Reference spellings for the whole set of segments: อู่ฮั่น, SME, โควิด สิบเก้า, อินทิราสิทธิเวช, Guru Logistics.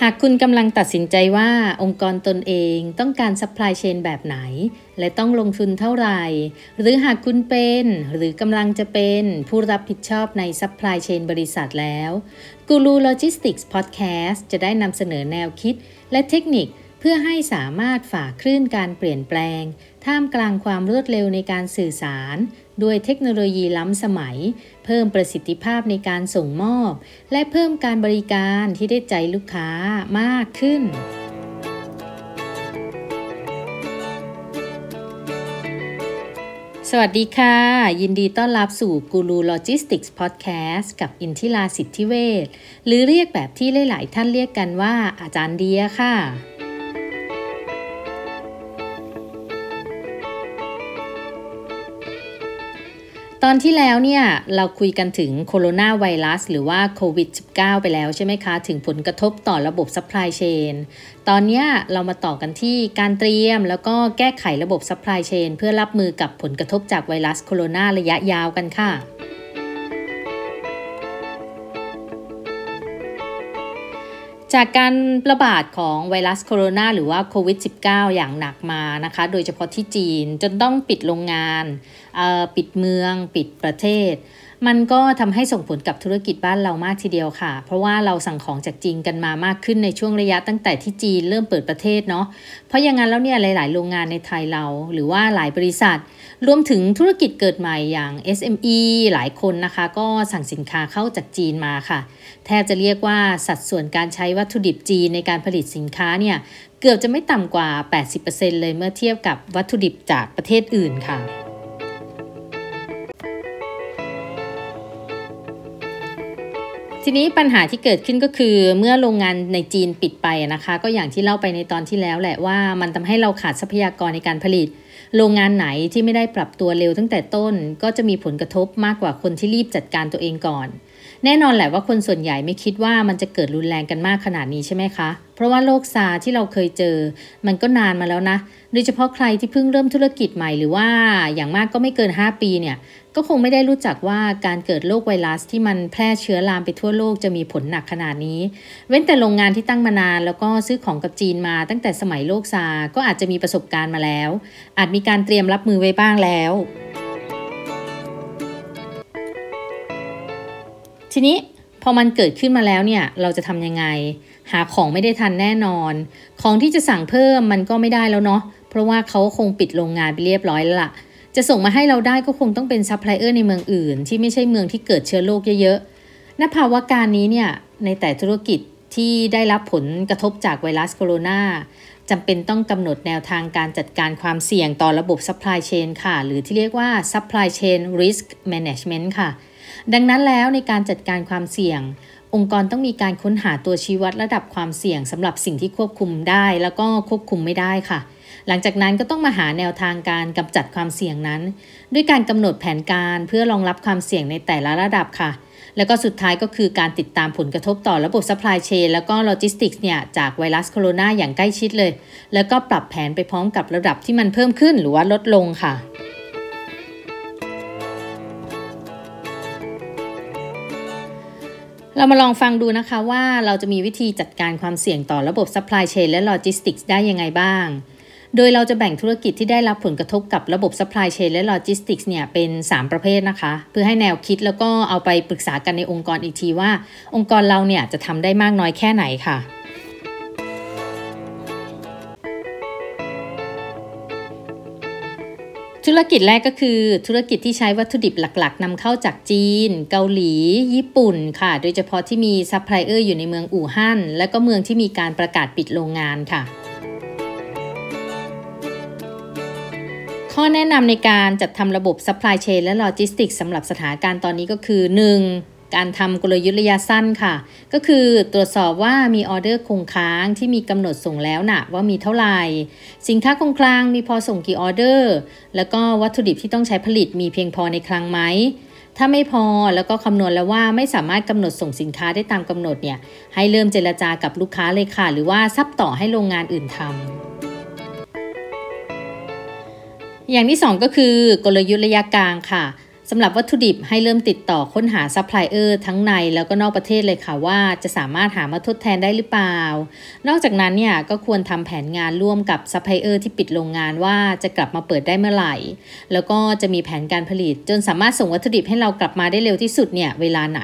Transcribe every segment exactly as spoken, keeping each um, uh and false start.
หากคุณกำลังตัดสินใจว่าองค์กรตนเองต้องการซัพพลายเชนแบบไหนและต้องลงทุนเท่าไหร่หรือหากคุณเป็นหรือกำลังจะเป็นผู้รับผิดชอบในซัพพลายเชนบริษัทแล้ว Guru Logistics Podcast จะได้นำเสนอแนวคิดและเทคนิคเพื่อให้สามารถฝ่าคลื่นการเปลี่ยนแปลงท่ามกลางความรวดเร็วในการสื่อสารด้วยเทคโนโลยีล้ำสมัยเพิ่มประสิทธิภาพในการส่งมอบและเพิ่มการบริการที่ได้ใจลูกค้ามากขึ้นสวัสดีค่ะยินดีต้อนรับสู่ Guru Logistics Podcast กับอินทิราสิทธิเวชหรือเรียกแบบที่หลายๆท่านเรียกกันว่าอาจารย์เดียค่ะตอนที่แล้วเนี่ยเราคุยกันถึงโคโรนาไวรัสหรือว่าโควิด สิบเก้า ไปแล้วใช่ไหมคะถึงผลกระทบต่อระบบซัพพลายเชนตอนนี้เรามาต่อกันที่การเตรียมแล้วก็แก้ไขระบบซัพพลายเชนเพื่อรับมือกับผลกระทบจากไวรัสโคโรนาระยะยาวกันค่ะจากการระบาดของไวรัสโคโรนาหรือว่าโควิด สิบเก้า อย่างหนักมานะคะโดยเฉพาะที่จีนจนต้องปิดโรงงานปิดเมืองปิดประเทศมันก็ทำให้ส่งผลกับธุรกิจบ้านเรามากทีเดียวค่ะเพราะว่าเราสั่งของจากจีนกันมามากขึ้นในช่วงระยะตั้งแต่ที่จีนเริ่มเปิดประเทศเนาะเพราะอย่างนั้นแล้วเนี่ยหลายๆโรงงานในไทยเราหรือว่าหลายบริษัทรวมถึงธุรกิจเกิดใหม่อย่าง เอส เอ็ม อี หลายคนนะคะก็สั่งสินค้าเข้าจากจีนมาค่ะแทบจะเรียกว่าสัดส่วนการใช้วัตถุดิบจีนในการผลิตสินค้าเนี่ยเกือบจะไม่ต่ำกว่า แปดสิบเปอร์เซ็นต์ เลยเมื่อเทียบกับวัตถุดิบจากประเทศอื่นค่ะทีนี้ปัญหาที่เกิดขึ้นก็คือเมื่อโรงงานในจีนปิดไปนะคะก็อย่างที่เล่าไปในตอนที่แล้วแหละว่ามันทำให้เราขาดทรัพยากรในการผลิตโรงงานไหนที่ไม่ได้ปรับตัวเร็วตั้งแต่ต้นก็จะมีผลกระทบมากกว่าคนที่รีบจัดการตัวเองก่อนแน่นอนแหละว่าคนส่วนใหญ่ไม่คิดว่ามันจะเกิดรุนแรงกันมากขนาดนี้ใช่ไหมคะเพราะว่าโรคซาร์ที่เราเคยเจอมันก็นานมาแล้วนะโดยเฉพาะใครที่เพิ่งเริ่มธุรกิจใหม่หรือว่าอย่างมากก็ไม่เกินห้าปีเนี่ยก็คงไม่ได้รู้จักว่าการเกิดโรคไวรัสที่มันแพร่เชื้อรามไปทั่วโลกจะมีผลหนักขนาดนี้เว้นแต่โรงงานที่ตั้งมานานแล้วก็ซื้อของกับจีนมาตั้งแต่สมัยโรคซาร์ก็อาจจะมีประสบการณ์มาแล้วอาจมีการเตรียมรับมือไว้บ้างแล้วทีนี้พอมันเกิดขึ้นมาแล้วเนี่ยเราจะทำยังไงหาของไม่ได้ทันแน่นอนของที่จะสั่งเพิ่มมันก็ไม่ได้แล้วเนาะเพราะว่าเขาคงปิดโรงงานไปเรียบร้อยแล้วล่ะจะส่งมาให้เราได้ก็คงต้องเป็นซัพพลายเออร์ในเมืองอื่นที่ไม่ใช่เมืองที่เกิดเชื้อโรคเยอะๆณภาวะการนี้เนี่ยในแต่ธุรกิจที่ได้รับผลกระทบจากไวรัสโคโรนาจำเป็นต้องกำหนดแนวทางการจัดการความเสี่ยงต่อระบบซัพพลายเชนค่ะหรือที่เรียกว่าซัพพลายเชนริสก์แมเนจเมนต์ค่ะดังนั้นแล้วในการจัดการความเสี่ยงองค์กรต้องมีการค้นหาตัวชี้วัดระดับความเสี่ยงสำหรับสิ่งที่ควบคุมได้แล้วก็ควบคุมไม่ได้ค่ะหลังจากนั้นก็ต้องมาหาแนวทางการกำจัดความเสี่ยงนั้นด้วยการกำหนดแผนการเพื่อรองรับความเสี่ยงในแต่ละระดับค่ะแล้วก็สุดท้ายก็คือการติดตามผลกระทบต่อระบบซัพพลายเชนแล้วก็โลจิสติกส์เนี่ยจากไวรัสโคโรนาอย่างใกล้ชิดเลยแล้วก็ปรับแผนไปพร้อมกับระดับที่มันเพิ่มขึ้นหรือว่าลดลงค่ะเรามาลองฟังดูนะคะว่าเราจะมีวิธีจัดการความเสี่ยงต่อระบบซัพพลายเชนและโลจิสติกส์ได้ยังไงบ้างโดยเราจะแบ่งธุรกิจที่ได้รับผลกระทบกับระบบซัพพลายเชนและโลจิสติกส์เนี่ยเป็นสามประเภทนะคะเพื่อให้แนวคิดแล้วก็เอาไปปรึกษากันในองค์กรอีกทีว่าองค์กรเราเนี่ยจะทำได้มากน้อยแค่ไหนค่ะธุรกิจแรกก็คือธุรกิจที่ใช้วัตถุดิบหลักๆนำเข้าจากจีนเกาหลีญี่ปุ่นค่ะโดยเฉพาะที่มีซัพพลายเออร์อยู่ในเมืองอู่ฮั่นและก็เมืองที่มีการประกาศปิดโรงงานค่ะข้อแนะนำในการจัดทำระบบซัพพลายเชนและโลจิสติกส์สำหรับสถานการณ์ตอนนี้ก็คือ หนึ่ง. การทำกลยุทธ์ระยะสั้นค่ะก็คือตรวจสอบว่ามีออเดอร์คงค้างที่มีกำหนดส่งแล้วนะว่ามีเท่าไหร่สินค้าคงค้างมีพอส่งกี่ออเดอร์แล้วก็วัตถุดิบที่ต้องใช้ผลิตมีเพียงพอในคลังไหมถ้าไม่พอแล้วก็คำนวณแล้วว่าไม่สามารถกำหนดส่งสินค้าได้ตามกำหนดเนี่ยให้เริ่มเจรจากับลูกค้าเลยค่ะหรือว่าซับต่อให้โรงงานอื่นทำอย่างที่สองก็คือกลยุทธ์ระยะกลางค่ะ สำหรับวัตถุดิบให้เริ่มติดต่อค้นหาซัพพลายเออร์ทั้งในแล้วก็นอกประเทศเลยค่ะว่าจะสามารถหามาทดแทนได้หรือเปล่านอกจากนั้นเนี่ยก็ควรทำแผนงานร่วมกับซัพพลายเออร์ที่ปิดโรงงานว่าจะกลับมาเปิดได้เมื่อไหร่แล้วก็จะมีแผนการผลิตจนสามารถส่งวัตถุดิบให้เรากลับมาได้เร็วที่สุดเนี่ยเวลาไหน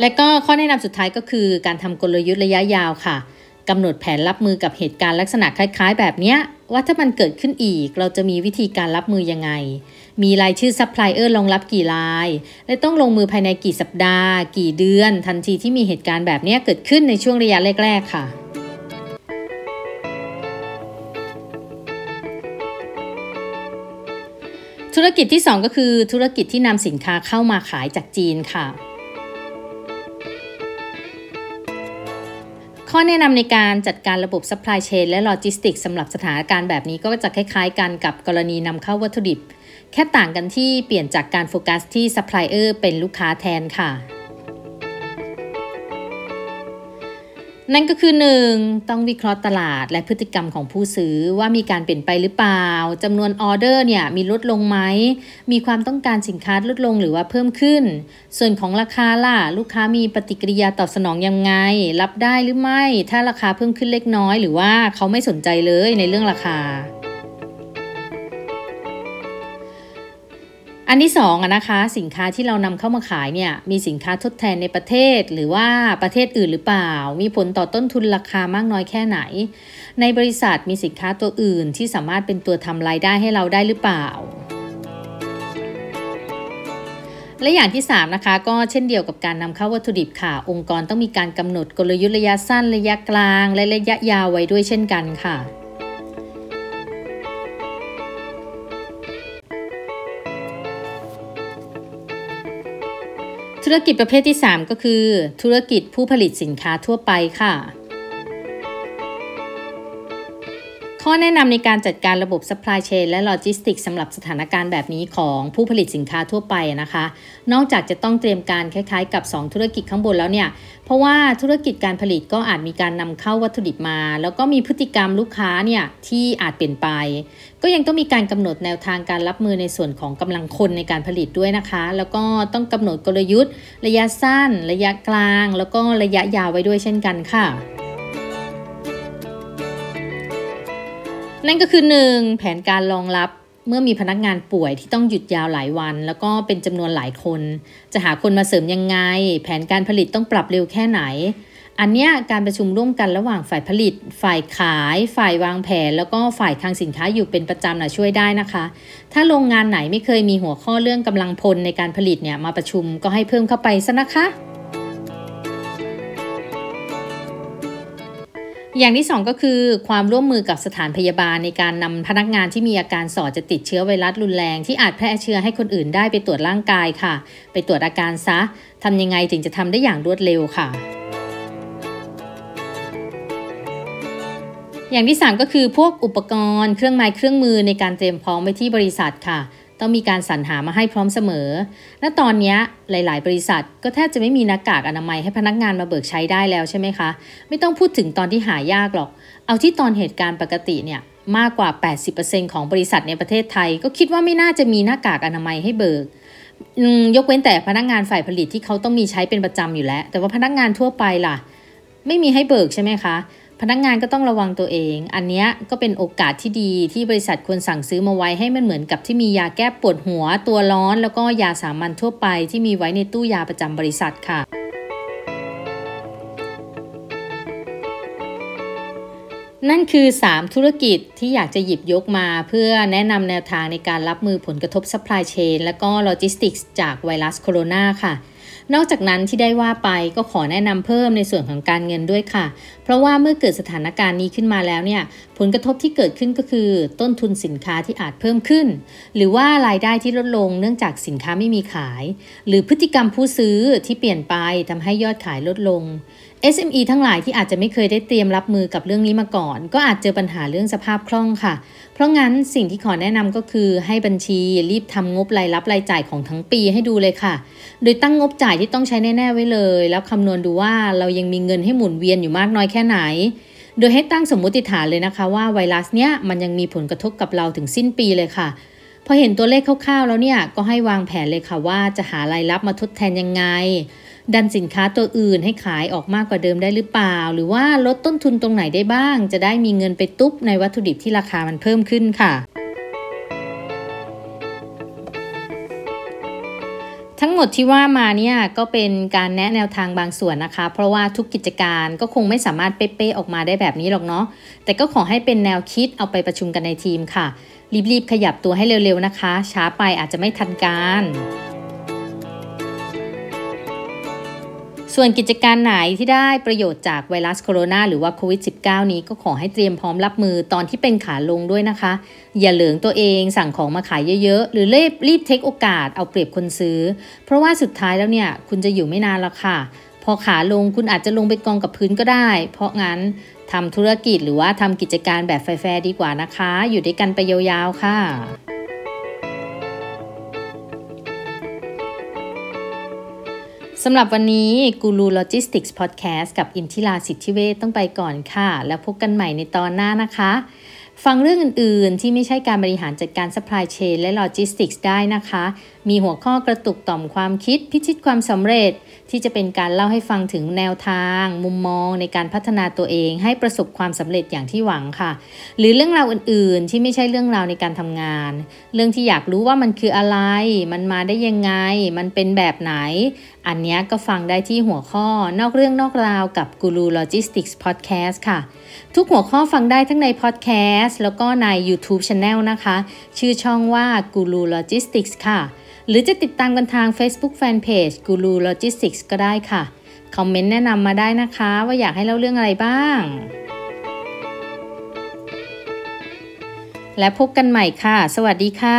และก็ข้อแนะนำสุดท้ายก็คือการทำกลยุทธ์ระยะยาวค่ะกำหนดแผนรับมือกับเหตุการณ์ลักษณะคล้ายๆแบบเนี้ยว่าถ้ามันเกิดขึ้นอีกเราจะมีวิธีการรับมือยังไงมีรายชื่อซัพพลายเออร์รองรับกี่รายและต้องลงมือภายในกี่สัปดาห์กี่เดือนทันทีที่มีเหตุการณ์แบบเนี้ยเกิดขึ้นในช่วงระยะแรกๆค่ะธุรกิจที่สองก็คือธุรกิจที่นำสินค้าเข้ามาขายจากจีนค่ะข้อแนะนำในการจัดการระบบ supply chain และ logistics สำหรับสถานการณ์แบบนี้ก็จะคล้ายๆกันกับกรณีนำเข้าวัตถุดิบแค่ต่างกันที่เปลี่ยนจากการโฟกัสที่ supplier เป็นลูกค้าแทนค่ะนั่นก็คือ หนึ่ง. ต้องวิเคราะห์ตลาดและพฤติกรรมของผู้ซื้อว่ามีการเปลี่ยนไปหรือเปล่าจำนวนออเดอร์เนี่ยมีลดลงไหมมีความต้องการสินค้าลดลงหรือว่าเพิ่มขึ้นส่วนของราคาล่ะลูกค้ามีปฏิกิริยาตอบสนองยังไงรับได้หรือไม่ถ้าราคาเพิ่มขึ้นเล็กน้อยหรือว่าเขาไม่สนใจเลยในเรื่องราคาอันที่สองนะคะสินค้าที่เรานำเข้ามาขายเนี่ยมีสินค้าทดแทนในประเทศหรือว่าประเทศอื่นหรือเปล่ามีผลต่อต้นทุนราคามากน้อยแค่ไหนในบริษัทมีสินค้าตัวอื่นที่สามารถเป็นตัวทำรายได้ให้เราได้หรือเปล่าและอย่างที่สามนะคะก็เช่นเดียวกับการนำเข้าวัตถุดิบค่ะองค์กรต้องมีการกำหนดกลยุทธ์ระยะสั้นระยะกลางและระยะยาวไว้ด้วยเช่นกันค่ะธุรกิจประเภทที่สามก็คือธุรกิจผู้ผลิตสินค้าทั่วไปค่ะข้อแนะนำในการจัดการระบบ supply chain และ logistics สำหรับสถานการณ์แบบนี้ของผู้ผลิตสินค้าทั่วไปนะคะนอกจากจะต้องเตรียมการคล้ายๆกับสองธุรกิจข้างบนแล้วเนี่ยเพราะว่าธุรกิจการผลิตก็อาจมีการนำเข้าวัตถุดิบมาแล้วก็มีพฤติกรรมลูกค้าเนี่ยที่อาจเปลี่ยนไปก็ยังต้องมีการกำหนดแนวทางการรับมือในส่วนของกำลังคนในการผลิตด้วยนะคะแล้วก็ต้องกำหนดกลยุทธ์ระยะสั้นระยะกลางแล้วก็ระยะยาวไว้ด้วยเช่นกันค่ะนั่นก็คือ หนึ่ง. แผนการรองรับเมื่อมีพนักงานป่วยที่ต้องหยุดยาวหลายวันแล้วก็เป็นจำนวนหลายคนจะหาคนมาเสริมยังไงแผนการผลิตต้องปรับเร็วแค่ไหนอันเนี้ยการประชุมร่วมกันระหว่างฝ่ายผลิตฝ่ายขายฝ่ายวางแผนแล้วก็ฝ่ายคลังสินค้าอยู่เป็นประจำน่ะช่วยได้นะคะถ้าโรงงานไหนไม่เคยมีหัวข้อเรื่องกำลังพลในการผลิตเนี่ยมาประชุมก็ให้เพิ่มเข้าไปซะนะคะอย่างที่สองก็คือความร่วมมือกับสถานพยาบาลในการนำพนักงานที่มีอาการสอดจะติดเชื้อไวรัสรุนแรงที่อาจแพร่เชื้อให้คนอื่นได้ไปตรวจร่างกายค่ะไปตรวจอาการซะทำยังไงถึงจะทำได้อย่างรวดเร็วค่ะอย่างที่สามก็คือพวกอุปกรณ์เครื่องไม้เครื่องมือในการเตรียมพร้อมไว้ที่บริษัทค่ะต้องมีการสรรหามาให้พร้อมเสมอและตอนนี้หลายๆบริษัทก็แทบจะไม่มีหน้ากากอนามัยให้พนักงานมาเบิกใช้ได้แล้วใช่ไหมคะไม่ต้องพูดถึงตอนที่หายากหรอกเอาที่ตอนเหตุการณ์ปกติเนี่ยมากกว่า แปดสิบเปอร์เซ็นต์ ของบริษัทในประเทศไทยก็คิดว่าไม่น่าจะมีหน้ากากอนามัยให้เบิกยกเว้นแต่พนักงานฝ่ายผลิตที่เขาต้องมีใช้เป็นประจำอยู่แล้วแต่ว่าพนักงานทั่วไปล่ะไม่มีให้เบิกใช่ไหมคะพนักงานก็ต้องระวังตัวเองอันนี้ก็เป็นโอกาสที่ดีที่บริษัทควรสั่งซื้อมาไว้ให้มันเหมือนกับที่มียาแก้ปวดหัวตัวร้อนแล้วก็ยาสามัญทั่วไปที่มีไว้ในตู้ยาประจำบริษัทค่ะนั่นคือสามธุรกิจที่อยากจะหยิบยกมาเพื่อแนะนำแนวทางในการรับมือผลกระทบ supply chain และก็ logistics จากไวรัสโคโรนาค่ะนอกจากนั้นที่ได้ว่าไปก็ขอแนะนำเพิ่มในส่วนของการเงินด้วยค่ะเพราะว่าเมื่อเกิดสถานการณ์นี้ขึ้นมาแล้วเนี่ยผลกระทบที่เกิดขึ้นก็คือต้นทุนสินค้าที่อาจเพิ่มขึ้นหรือว่ารายได้ที่ลดลงเนื่องจากสินค้าไม่มีขายหรือพฤติกรรมผู้ซื้อที่เปลี่ยนไปทำให้ยอดขายลดลง เอส เอ็ม อี ทั้งหลายที่อาจจะไม่เคยได้เตรียมรับมือกับเรื่องนี้มาก่อนก็อาจเจอปัญหาเรื่องสภาพคล่องค่ะเพราะงั้นสิ่งที่ขอแนะนำก็คือให้บัญชีรีบทำงบรายรับรายจ่ายของทั้งปีให้ดูเลยค่ะโดยตั้งงบจ่ายที่ต้องใช้แน่ๆไว้เลยแล้วคำนวณดูว่าเรายังมีเงินให้หมุนเวียนอยู่มากน้อยแค่ไหน โดยให้ตั้งสมมุติฐานเลยนะคะว่าไวรัสเนี้ยมันยังมีผลกระทบกับเราถึงสิ้นปีเลยค่ะพอเห็นตัวเลขคร่าวๆแล้วเนี่ยก็ให้วางแผนเลยค่ะว่าจะหารายรับมาทดแทนยังไงดันสินค้าตัวอื่นให้ขายออกมากกว่าเดิมได้หรือเปล่าหรือว่าลดต้นทุนตรงไหนได้บ้างจะได้มีเงินไปตุ๊บในวัตถุดิบที่ราคามันเพิ่มขึ้นค่ะทั้งหมดที่ว่ามาเนี่ยก็เป็นการแนะแนวทางบางส่วนนะคะเพราะว่าทุกกิจการก็คงไม่สามารถเป๊ะๆออกมาได้แบบนี้หรอกเนาะแต่ก็ขอให้เป็นแนวคิดเอาไปประชุมกันในทีมค่ะรีบๆขยับตัวให้เร็วๆนะคะช้าไปอาจจะไม่ทันการส่วนกิจการไหนที่ได้ประโยชน์จากไวรัสโคโรนาหรือว่าโควิด สิบเก้า นี้ก็ขอให้เตรียมพร้อมรับมือตอนที่เป็นขาลงด้วยนะคะอย่าเหลืองตัวเองสั่งของมาขายเยอะๆหรือรีบรีบเทคโอกาสเอาเปรียบคนซื้อเพราะว่าสุดท้ายแล้วเนี่ยคุณจะอยู่ไม่นานหรอกค่ะพอขาลงคุณอาจจะลงไปกองกับพื้นก็ได้เพราะงั้นทำธุรกิจหรือว่าทำกิจการแบบแฟร์ๆดีกว่านะคะอยู่ด้วยกันไปยาวๆค่ะสำหรับวันนี้ Guru Logistics Podcast กับอินทิราสิทธิเวชต้องไปก่อนค่ะแล้วพบกันใหม่ในตอนหน้านะคะฟังเรื่องอื่นๆที่ไม่ใช่การบริหารจัดการ Supply Chain และ Logistics ได้นะคะมีหัวข้อกระตุกต่อมความคิดพิชิตความสำเร็จที่จะเป็นการเล่าให้ฟังถึงแนวทางมุมมองในการพัฒนาตัวเองให้ประสบความสำเร็จอย่างที่หวังค่ะหรือเรื่องราวอื่นๆที่ไม่ใช่เรื่องราวในการทำงานเรื่องที่อยากรู้ว่ามันคืออะไรมันมาได้ยังไงมันเป็นแบบไหนอันนี้ก็ฟังได้ที่หัวข้อนอกเรื่องนอกราวกับ Guru Logistics Podcast ค่ะทุกหัวข้อฟังได้ทั้งใน Podcast แล้วก็ใน YouTube Channel นะคะชื่อช่องว่า Guru Logistics ค่ะหรือจะติดตามกันทาง Facebook Fanpage Guru Logistics ก็ได้ค่ะคอมเมนต์แนะนำมาได้นะคะว่าอยากให้เล่าเรื่องอะไรบ้างและพบกันใหม่ค่ะสวัสดีค่ะ